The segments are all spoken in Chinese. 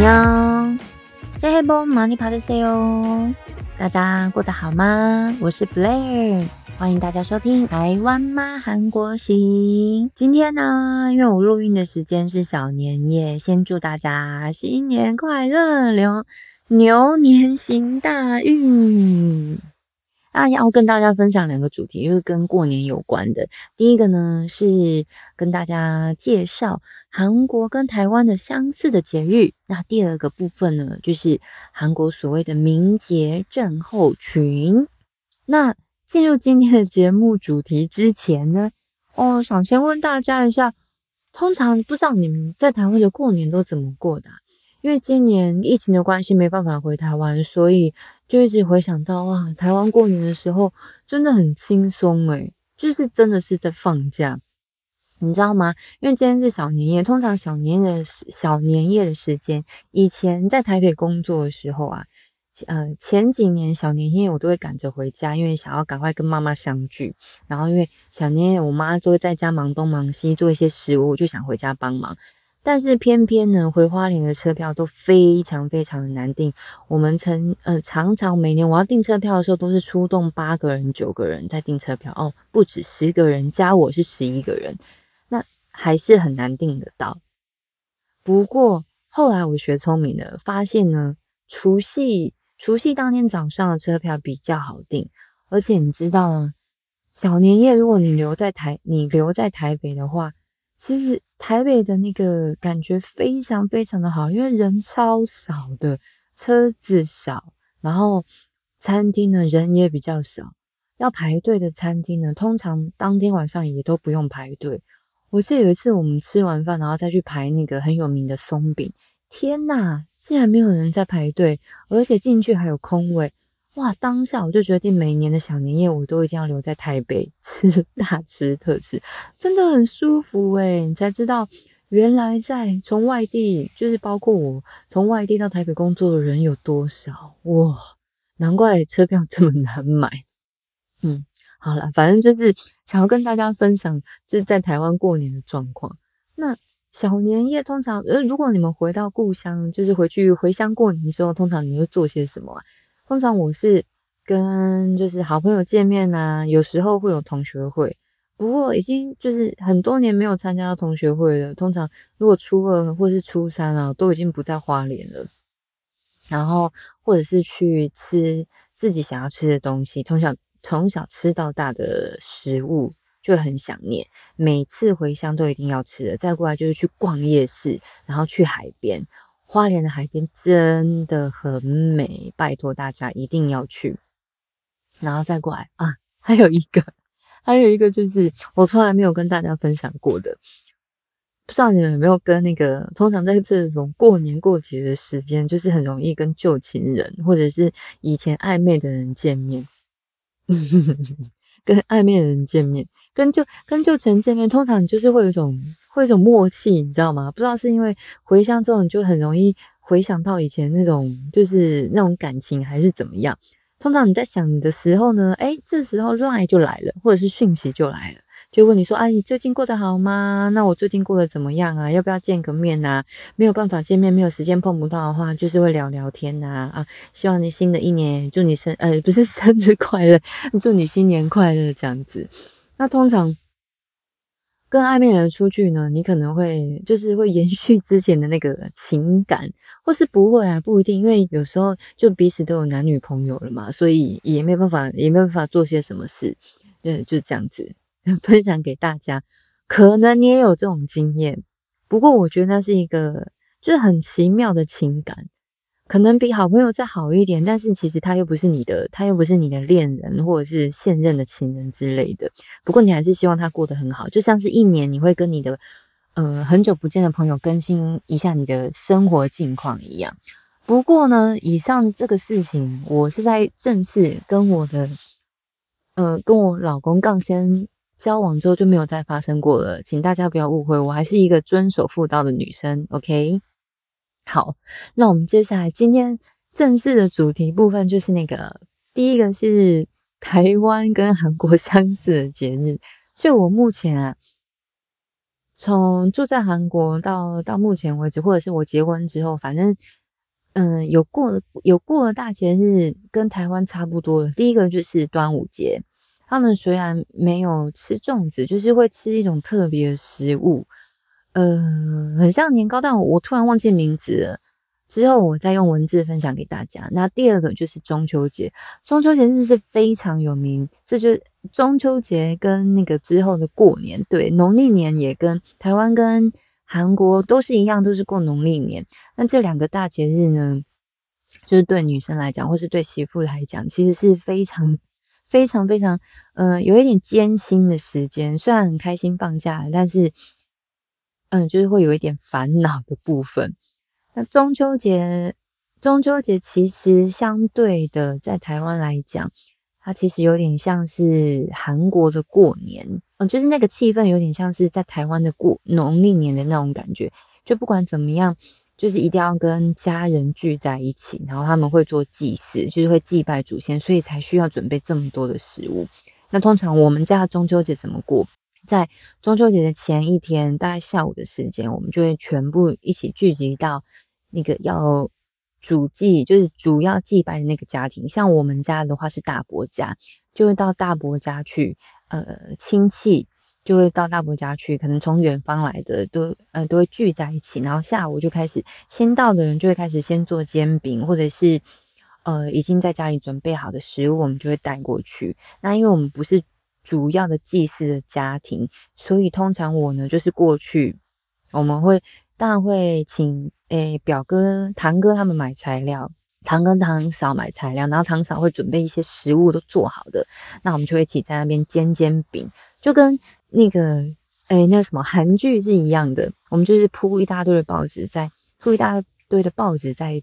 안녕, 새해 복 많이 받으세요. 大家过得好吗？我是 Blair， 欢迎大家收听台湾妈韩国行。今天呢，因为我录音的时间是小年夜，先祝大家新年快乐，牛年行大运。要跟大家分享两个主题，就是跟过年有关的。第一个呢，是跟大家介绍韩国跟台湾的相似的节日。那第二个部分呢，就是韩国所谓的名节症候群。那进入今天的节目主题之前呢，想先问大家一下，通常不知道你们在台湾的过年都怎么过的？因为今年疫情的关系没办法回台湾，所以就一直回想到哇，台湾过年的时候真的很轻松欸，就是真的是在放假，你知道吗？因为今天是小年夜，通常小年夜的时间，以前在台北工作的时候啊，前几年小年夜我都会赶着回家，因为想要赶快跟妈妈相聚，然后因为小年夜我妈都会在家忙东忙西做一些食物，就想回家帮忙。但是偏偏呢，回花莲的车票都非常非常的难订。我们常常每年我要订车票的时候，都是出动8个人、9个人在订车票，不止10个人，加我是11个人，那还是很难订得到。不过后来我学聪明了，发现呢，除夕当天早上的车票比较好订，而且你知道吗？小年夜如果你留在台北的话，其实台北的那个感觉非常非常的好，因为人超少的，车子少，然后餐厅呢人也比较少，要排队的餐厅呢通常当天晚上也都不用排队。我记得有一次我们吃完饭然后再去排那个很有名的松饼，天哪，竟然没有人在排队，而且进去还有空位。哇，当下我就决定每年的小年夜我都一定要留在台北吃大吃特吃，真的很舒服欸。你才知道原来从外地，就是包括我从外地到台北工作的人有多少。哇，难怪车票这么难买。好啦，反正就是想要跟大家分享就是在台湾过年的状况。那小年夜通常如果你们回到故乡，就是回乡过年之后，通常你会做些什么啊？通常我是跟就是好朋友见面啊，有时候会有同学会，不过已经就是很多年没有参加到同学会了。通常如果初2或是初3啊，都已经不在花莲了，然后或者是去吃自己想要吃的东西，从小吃到大的食物就很想念，每次回乡都一定要吃的。再过来就是去逛夜市，然后去海边。花莲的海边真的很美，拜托大家一定要去。然后再过来啊，还有一个就是我从来没有跟大家分享过的，不知道你们有没有跟那个，通常在这种过年过节的时间，就是很容易跟旧情人或者是以前暧昧的人见面。跟暧昧的人见面，跟旧情人见面，通常就是会有一种默契，你知道吗？不知道是因为回乡之后你就很容易回想到以前那种就是那种感情，还是怎么样。通常你在想你的时候呢，这时候 LINE 就来了，或者是讯息就来了，就问你说你最近过得好吗？那我最近过得怎么样啊？要不要见个面啊？没有办法见面，没有时间碰不到的话，就是会聊聊天啊。希望你新的一年祝你生日快乐，祝你新年快乐这样子。那通常跟暧昧人出去呢，你可能会就是会延续之前的那个情感，或是不会啊，不一定，因为有时候就彼此都有男女朋友了嘛，所以也没办法做些什么事，就这样子分享给大家。可能你也有这种经验，不过我觉得那是一个就是很奇妙的情感，可能比好朋友再好一点，但是其实他又不是你的恋人或者是现任的情人之类的。不过你还是希望他过得很好，就像是一年你会跟你的很久不见的朋友更新一下你的生活近况一样。不过呢，以上这个事情我是在正式跟我老公杠先交往之后就没有再发生过了，请大家不要误会，我还是一个遵守妇道的女生 ，OK。好，那我们接下来今天正式的主题部分，就是那个第一个是台湾跟韩国相似的节日。就我目前啊，从住在韩国到目前为止，或者是我结婚之后，反正有过了大节日跟台湾差不多了。第一个就是端午节，他们虽然没有吃粽子，就是会吃一种特别的食物，很像年糕，但我突然忘记名字了，之后我再用文字分享给大家。那第二个就是中秋节，中秋节是非常有名，这就是中秋节跟那个之后的过年，对，农历年也跟台湾跟韩国都是一样，都是过农历年。那这两个大节日呢，就是对女生来讲，或是对媳妇来讲，其实是非常有一点艰辛的时间。虽然很开心放假，但是就是会有一点烦恼的部分。那中秋节其实相对的，在台湾来讲，它其实有点像是韩国的过年，就是那个气氛有点像是在台湾的过农历年的那种感觉。就不管怎么样，就是一定要跟家人聚在一起，然后他们会做祭祀，就是会祭拜祖先，所以才需要准备这么多的食物。那通常我们家中秋节怎么过？在中秋节的前一天，大概下午的时间，我们就会全部一起聚集到那个要主祭，就是主要祭拜的那个家庭。像我们家的话是大伯家，就会到大伯家去，亲戚就会到大伯家去，可能从远方来的都会聚在一起。然后下午就开始，先到的人就会开始先做煎饼，或者是已经在家里准备好的食物，我们就会带过去。那因为我们不是主要的祭祀的家庭，所以通常我呢就是过去，我们会当然会请表哥堂哥他们买材料，堂哥堂嫂买材料，然后堂嫂会准备一些食物都做好的，那我们就一起在那边煎饼，就跟那个那什么韩剧是一样的，我们就是铺一大堆的报纸在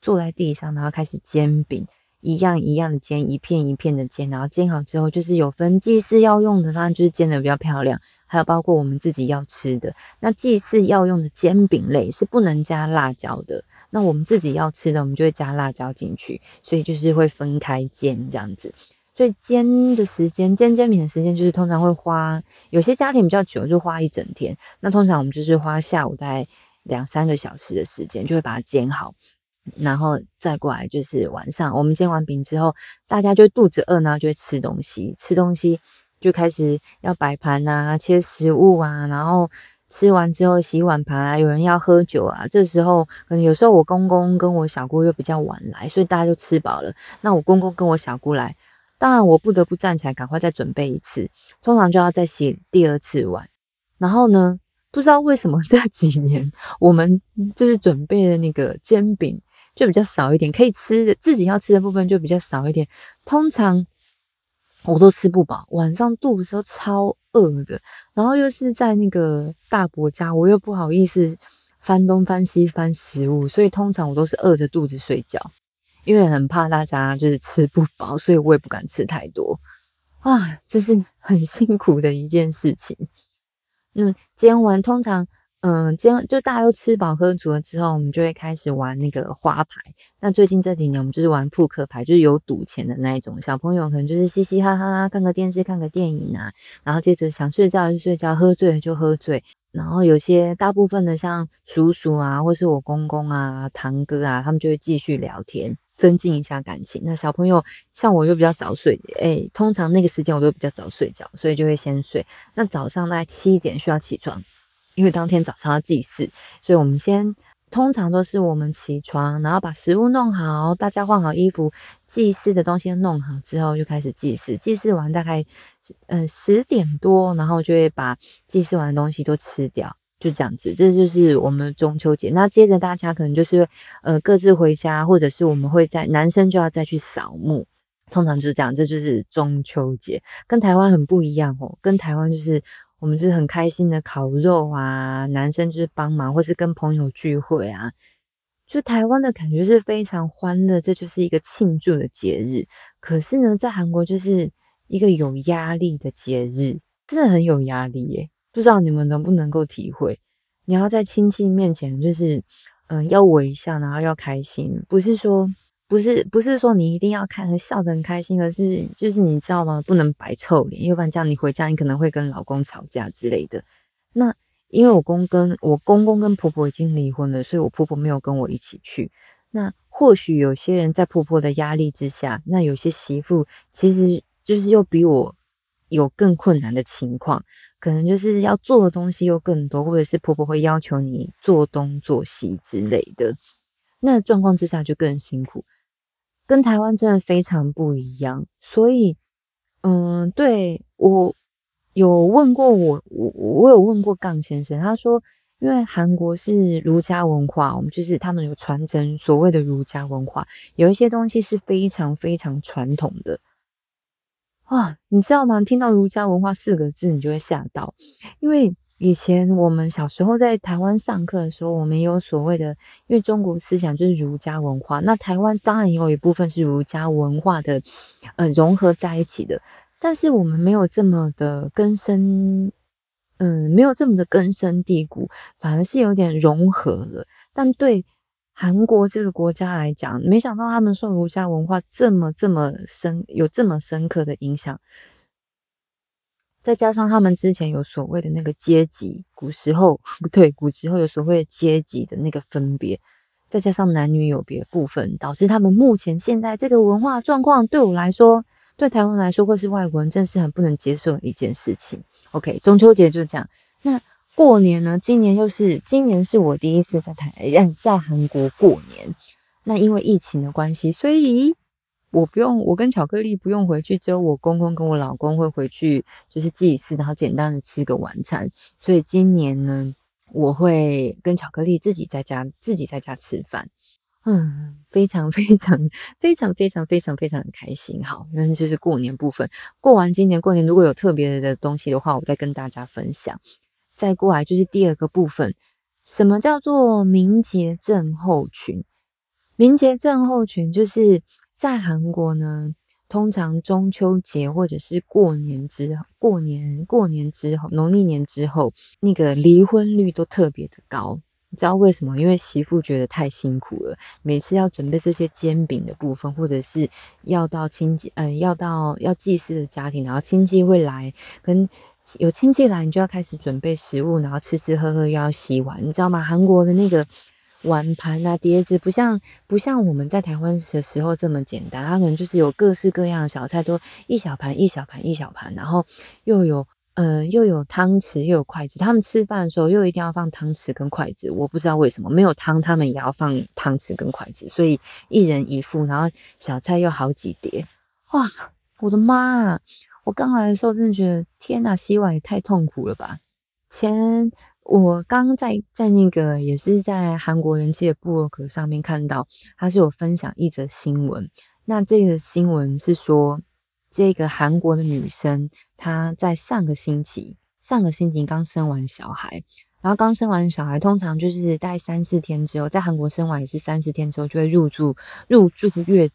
坐在地上，然后开始煎饼，一样一样的煎，一片一片的煎，然后煎好之后就是有分祭祀要用的，当然就是煎的比较漂亮，还有包括我们自己要吃的。那祭祀要用的煎饼类是不能加辣椒的，那我们自己要吃的我们就会加辣椒进去，所以就是会分开煎这样子。所以煎煎饼的时间就是通常会花，有些家庭比较久就花一整天，那通常我们就是花下午大概2-3个小时的时间就会把它煎好，然后再过来就是晚上，我们煎完饼之后，大家就肚子饿呢，就会吃东西就开始要摆盘啊，切食物啊，然后吃完之后洗碗盘啊，有人要喝酒啊。这时候可能有时候我公公跟我小姑又比较晚来，所以大家就吃饱了。那我公公跟我小姑来，当然我不得不站起来赶快再准备一次，通常就要再洗第二次碗。然后呢，不知道为什么这几年我们就是准备的那个煎饼就比较少一点，可以吃的自己要吃的部分就比较少一点，通常我都吃不饱，晚上肚子都超饿的，然后又是在那个大伯家，我又不好意思翻东翻西翻食物，所以通常我都是饿着肚子睡觉，因为很怕大家就是吃不饱，所以我也不敢吃太多啊，这是很辛苦的一件事情。煎完通常就大家都吃饱喝足了之后，我们就会开始玩那个花牌。那最近这几年我们就是玩扑克牌，就是有赌钱的那一种，小朋友可能就是嘻嘻哈哈看个电视看个电影啊，然后接着想睡觉就睡觉，喝醉了就喝醉。然后有些大部分的像叔叔啊，或是我公公啊堂哥啊，他们就会继续聊天增进一下感情。那小朋友像我就比较早睡，通常那个时间我都比较早睡觉，所以就会先睡。那早上大概7点需要起床，因为当天早上要祭祀，所以我们通常都是我们起床，然后把食物弄好，大家换好衣服，祭祀的东西弄好之后就开始祭祀。祭祀完大概10点多，然后就会把祭祀完的东西都吃掉，就这样子。这就是我们的中秋节。那接着大家可能就是各自回家，或者是我们会在男生就要再去扫墓，通常就是这样。这就是中秋节，跟台湾很不一样哦。跟台湾就是我们是很开心的烤肉啊，男生就是帮忙，或是跟朋友聚会啊，就台湾的感觉是非常欢乐，这就是一个庆祝的节日。可是呢，在韩国就是一个有压力的节日，真的很有压力耶，不知道你们能不能够体会。你要在亲戚面前就是要微笑，然后要开心，不是说你一定要笑得很开心，而是就是你知道吗？不能摆臭脸，要不然这样你回家你可能会跟老公吵架之类的。那因为我公公跟婆婆已经离婚了，所以我婆婆没有跟我一起去。那或许有些人在婆婆的压力之下，那有些媳妇其实就是又比我有更困难的情况，可能就是要做的东西又更多，或者是婆婆会要求你做东做西之类的，那状况之下就更辛苦，跟台湾真的非常不一样。所以对，我有问过杠先生，他说因为韩国是儒家文化，我们就是他们有传承所谓的儒家文化，有一些东西是非常非常传统的。哇，你知道吗？听到儒家文化四个字你就会吓到，因为以前我们小时候在台湾上课的时候，我们也有所谓的，因为中国思想就是儒家文化，那台湾当然也有一部分是儒家文化的融合在一起的，但是我们没有这么的根深，没有这么的根深蒂固，反而是有点融合了。但对韩国这个国家来讲，没想到他们受儒家文化这么深，有这么深刻的影响。再加上他们之前有所谓的那个阶级，古时候有所谓的阶级的那个分别，再加上男女有别部分，导致他们目前现在这个文化状况，对我来说，对台湾来说或是外国人，真是很不能接受的一件事情。 OK， 中秋节就这样。那过年呢，今年是我第一次在韩国过年，那因为疫情的关系，所以我跟巧克力不用回去，只有我公公跟我老公会回去，就是祭祀，然后简单的吃个晚餐。所以今年呢，我会跟巧克力自己在家吃饭。非常非常非常非常非常非常开心。好，那就是过年部分。过完今年过年，如果有特别的东西的话，我再跟大家分享。再过来就是第二个部分，什么叫做民结症候群？民结症候群就是在韩国呢，通常中秋节或者是过年之后，农历年之后，那个离婚率都特别的高。你知道为什么？因为媳妇觉得太辛苦了，每次要准备这些煎饼的部分，或者是要祭祀的家庭，然后亲戚会来，跟有亲戚来，你就要开始准备食物，然后吃吃喝喝，又要洗碗，你知道吗？韩国的那个碗盘啊、碟子，不像我们在台湾的时候这么简单，它可能就是有各式各样的小菜，都一小盘一小盘一小盘，然后又有汤匙又有筷子，他们吃饭的时候又一定要放汤匙跟筷子，我不知道为什么，没有汤他们也要放汤匙跟筷子，所以一人一副，然后小菜又好几碟。哇，我的妈啊！我刚来的时候真的觉得天哪，洗碗也太痛苦了吧。我刚在那个也是在韩国人气的部落格上面看到，他是有分享一则新闻，那这个新闻是说这个韩国的女生，她在上个星期刚生完小孩，然后刚生完小孩，通常就是大概3-4天之后，在韩国生完也是3-4天之后就会入住月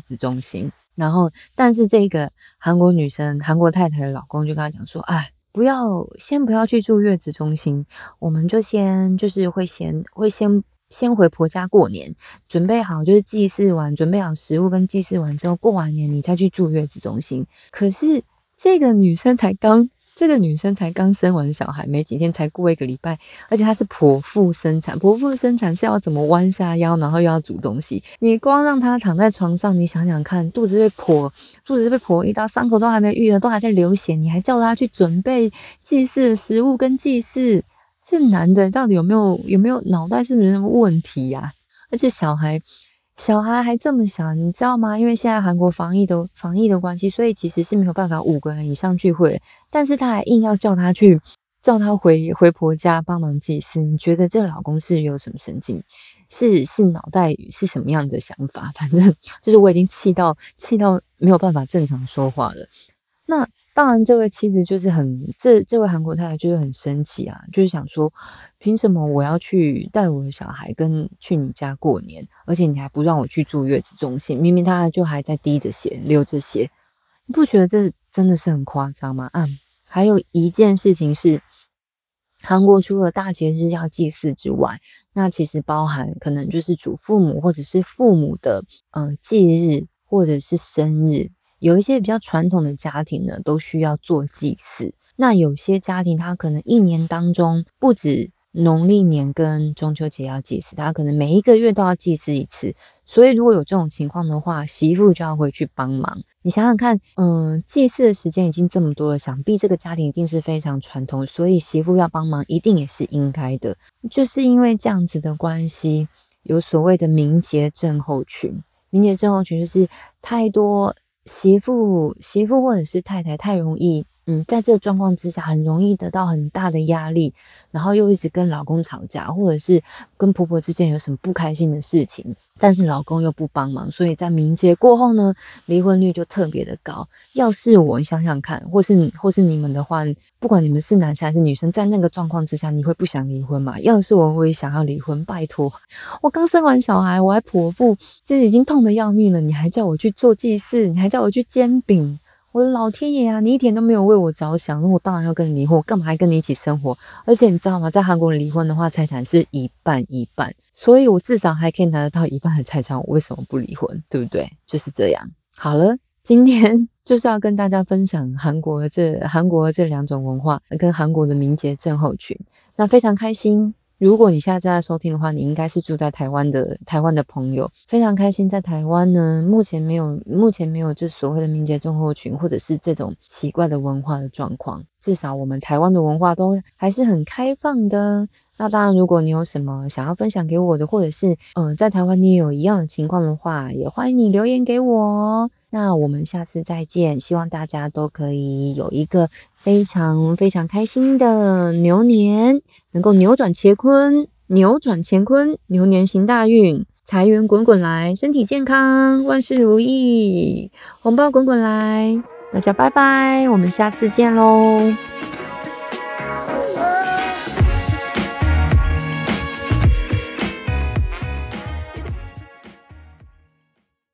子中心。然后，但是这个韩国太太的老公就跟她讲说，哎，先不要去住月子中心，我们就先回婆家过年，准备好就是祭祀完，准备好食物跟祭祀完之后，过完年你再去住月子中心。可是这个女生才刚生完小孩没几天，才过1个礼拜，而且她是剖腹生产。剖腹生产是要怎么弯下腰，然后又要煮东西，你光让她躺在床上，你想想看，肚子被剖一刀，伤口都还没愈合，都还在流血，你还叫她去准备祭祀的食物跟祭祀，这男的到底有没有脑袋，是不是什么问题啊？而且小孩还这么小，你知道吗？因为现在韩国防疫的关系，所以其实是没有办法5个人以上聚会，但是他还硬要叫他回婆家帮忙祭祀。你觉得这个老公是有什么神经？是脑袋是什么样的想法？反正就是我已经气到没有办法正常说话了。那当然，这位妻子就是这位韩国太太就是很生气啊，就是想说，凭什么我要去带我的小孩跟去你家过年，而且你还不让我去住月子中心？明明他就还在滴着血、流着血，你不觉得这真的是很夸张吗？啊，还有一件事情是，韩国除了大节日要祭祀之外，那其实包含可能就是祖父母或者是父母的忌日或者是生日。有一些比较传统的家庭呢，都需要做祭祀。那有些家庭他可能一年当中不止农历年跟中秋节要祭祀，他可能每一个月都要祭祀一次。所以如果有这种情况的话，媳妇就要回去帮忙。你想想看，祭祀的时间已经这么多了，想必这个家庭一定是非常传统，所以媳妇要帮忙一定也是应该的。就是因为这样子的关系，有所谓的民节症候群。民节症候群就是太多媳妇或者是太太太容易在这个状况之下很容易得到很大的压力，然后又一直跟老公吵架，或者是跟婆婆之间有什么不开心的事情，但是老公又不帮忙，所以在民节过后呢，离婚率就特别的高。要是我想想看，或是你们的话，不管你们是男生还是女生，在那个状况之下，你会不想离婚吗？要是我也想要离婚，拜托，我刚生完小孩，我还剖腹，这已经痛得要命了，你还叫我去做祭祀，你还叫我去煎饼。我的老天爷啊，你一点都没有为我着想，那我当然要跟你离婚，我干嘛还跟你一起生活？而且你知道吗，在韩国离婚的话，财产是一半一半，所以我至少还可以拿得到一半的财产，我为什么不离婚？对不对？就是这样。好了，今天就是要跟大家分享韩国这两种文化跟韩国的民节症候群。那非常开心，如果你现在正在收听的话，你应该是住在台湾的朋友，非常开心，在台湾呢，目前没有就所谓的民节症候群或者是这种奇怪的文化的状况，至少我们台湾的文化都还是很开放的。那当然，如果你有什么想要分享给我的，或者是在台湾你也有一样的情况的话，也欢迎你留言给我哦。那我们下次再见，希望大家都可以有一个非常非常开心的牛年，能够扭转乾坤，牛年行大运，财源滚滚来，身体健康，万事如意，红包滚滚来。大家拜拜，我们下次见喽。